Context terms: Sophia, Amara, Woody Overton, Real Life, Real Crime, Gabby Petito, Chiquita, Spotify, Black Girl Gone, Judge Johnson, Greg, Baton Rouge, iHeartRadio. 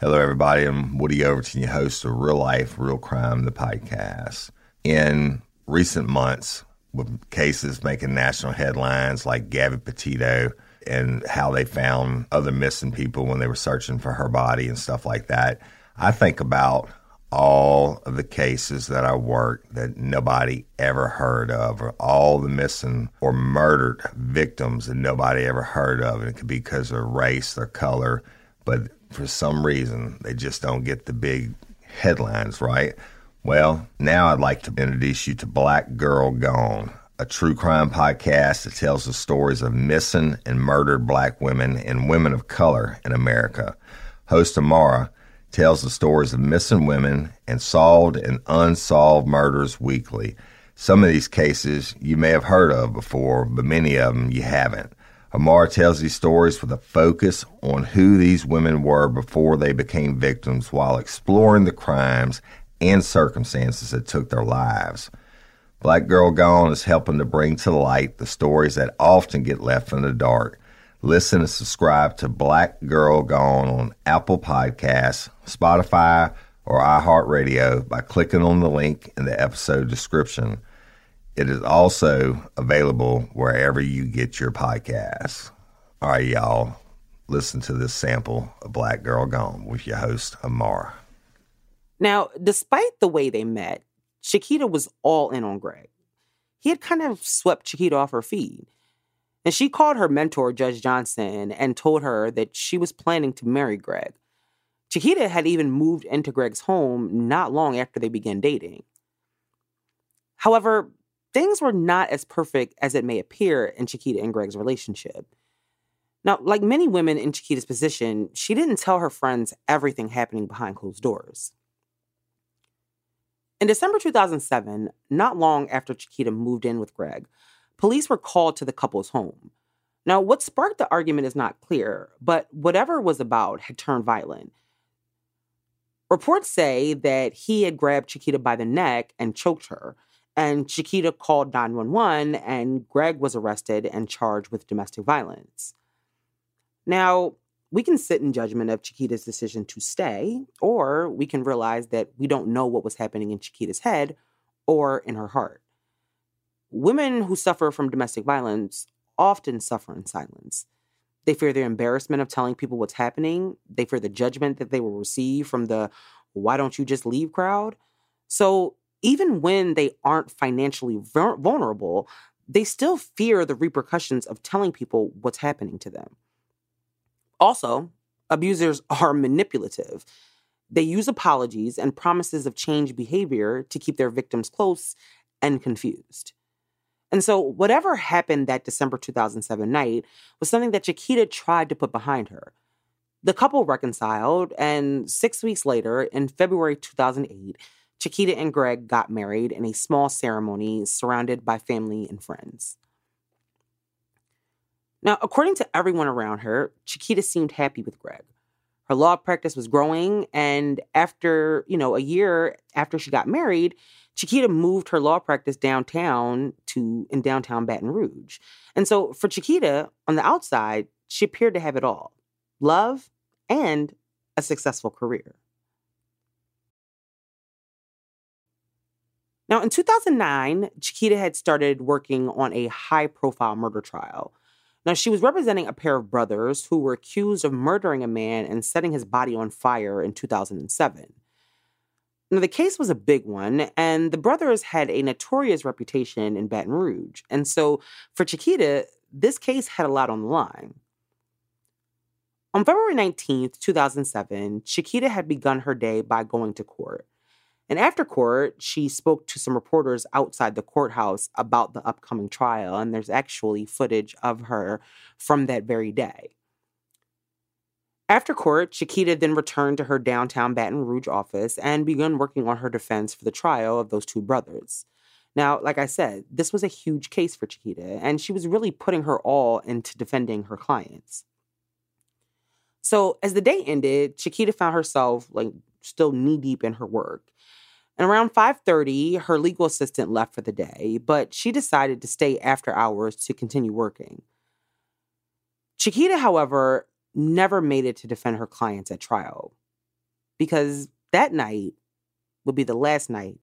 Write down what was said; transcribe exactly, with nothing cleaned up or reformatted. Hello, everybody. I'm Woody Overton, your host of Real Life, Real Crime, the podcast. In recent months, with cases making national headlines like Gabby Petito and how they found other missing people when they were searching for her body and stuff like that, I think about all of the cases that I worked that nobody ever heard of, or all the missing or murdered victims that nobody ever heard of. And it could be because of race, their color, but for some reason, they just don't get the big headlines, right? Well, now I'd like to introduce you to Black Girl Gone, a true crime podcast that tells the stories of missing and murdered black women and women of color in America. Host Amara tells the stories of missing women and solved and unsolved murders weekly. Some of these cases you may have heard of before, but many of them you haven't. Amara tells these stories with a focus on who these women were before they became victims, while exploring the crimes and circumstances that took their lives. Black Girl Gone is helping to bring to light the stories that often get left in the dark. Listen and subscribe to Black Girl Gone on Apple Podcasts, Spotify, or iHeartRadio by clicking on the link in the episode description. It is also available wherever you get your podcasts. All right, y'all, listen to this sample of Black Girl Gone with your host, Amara. Now, despite the way they met, Chiquita was all in on Greg. He had kind of swept Chiquita off her feed. And she called her mentor, Judge Johnson, and told her that she was planning to marry Greg. Chiquita had even moved into Greg's home not long after they began dating. However, things were not as perfect as it may appear in Chiquita and Greg's relationship. Now, like many women in Chiquita's position, she didn't tell her friends everything happening behind closed doors. In December two thousand seven, not long after Chiquita moved in with Greg, police were called to the couple's home. Now, what sparked the argument is not clear, but whatever it was about had turned violent. Reports say that he had grabbed Chiquita by the neck and choked her, and Chiquita called nine one one, and Greg was arrested and charged with domestic violence. Now, we can sit in judgment of Chiquita's decision to stay, or we can realize that we don't know what was happening in Chiquita's head or in her heart. Women who suffer from domestic violence often suffer in silence. They fear the embarrassment of telling people what's happening. They fear the judgment that they will receive from the "why don't you just leave" crowd. So even when they aren't financially vulnerable, they still fear the repercussions of telling people what's happening to them. Also, abusers are manipulative. They use apologies and promises of change behavior to keep their victims close and confused. And so whatever happened that December two thousand seven night was something that Chiquita tried to put behind her. The couple reconciled, and six weeks later, in February two thousand eight, Chiquita and Greg got married in a small ceremony surrounded by family and friends. Now, according to everyone around her, Chiquita seemed happy with Greg. Her law practice was growing, and after, you know, a year after she got married, Chiquita moved her law practice downtown to in downtown Baton Rouge. And so for Chiquita, on the outside, she appeared to have it all: love and a successful career. Now, in two thousand nine, Chiquita had started working on a high-profile murder trial. Now, she was representing a pair of brothers who were accused of murdering a man and setting his body on fire in two thousand seven. Now, the case was a big one, and the brothers had a notorious reputation in Baton Rouge. And so for Chiquita, this case had a lot on the line. On February nineteenth, two thousand seven, Chiquita had begun her day by going to court. And after court, she spoke to some reporters outside the courthouse about the upcoming trial, and there's actually footage of her from that very day. After court, Chiquita then returned to her downtown Baton Rouge office and began working on her defense for the trial of those two brothers. Now, like I said, this was a huge case for Chiquita, and she was really putting her all into defending her clients. So as the day ended, Chiquita found herself, like, still knee-deep in her work. And around five thirty, her legal assistant left for the day, but she decided to stay after hours to continue working. Chiquita, however, never made it to defend her clients at trial. because that night would be the last night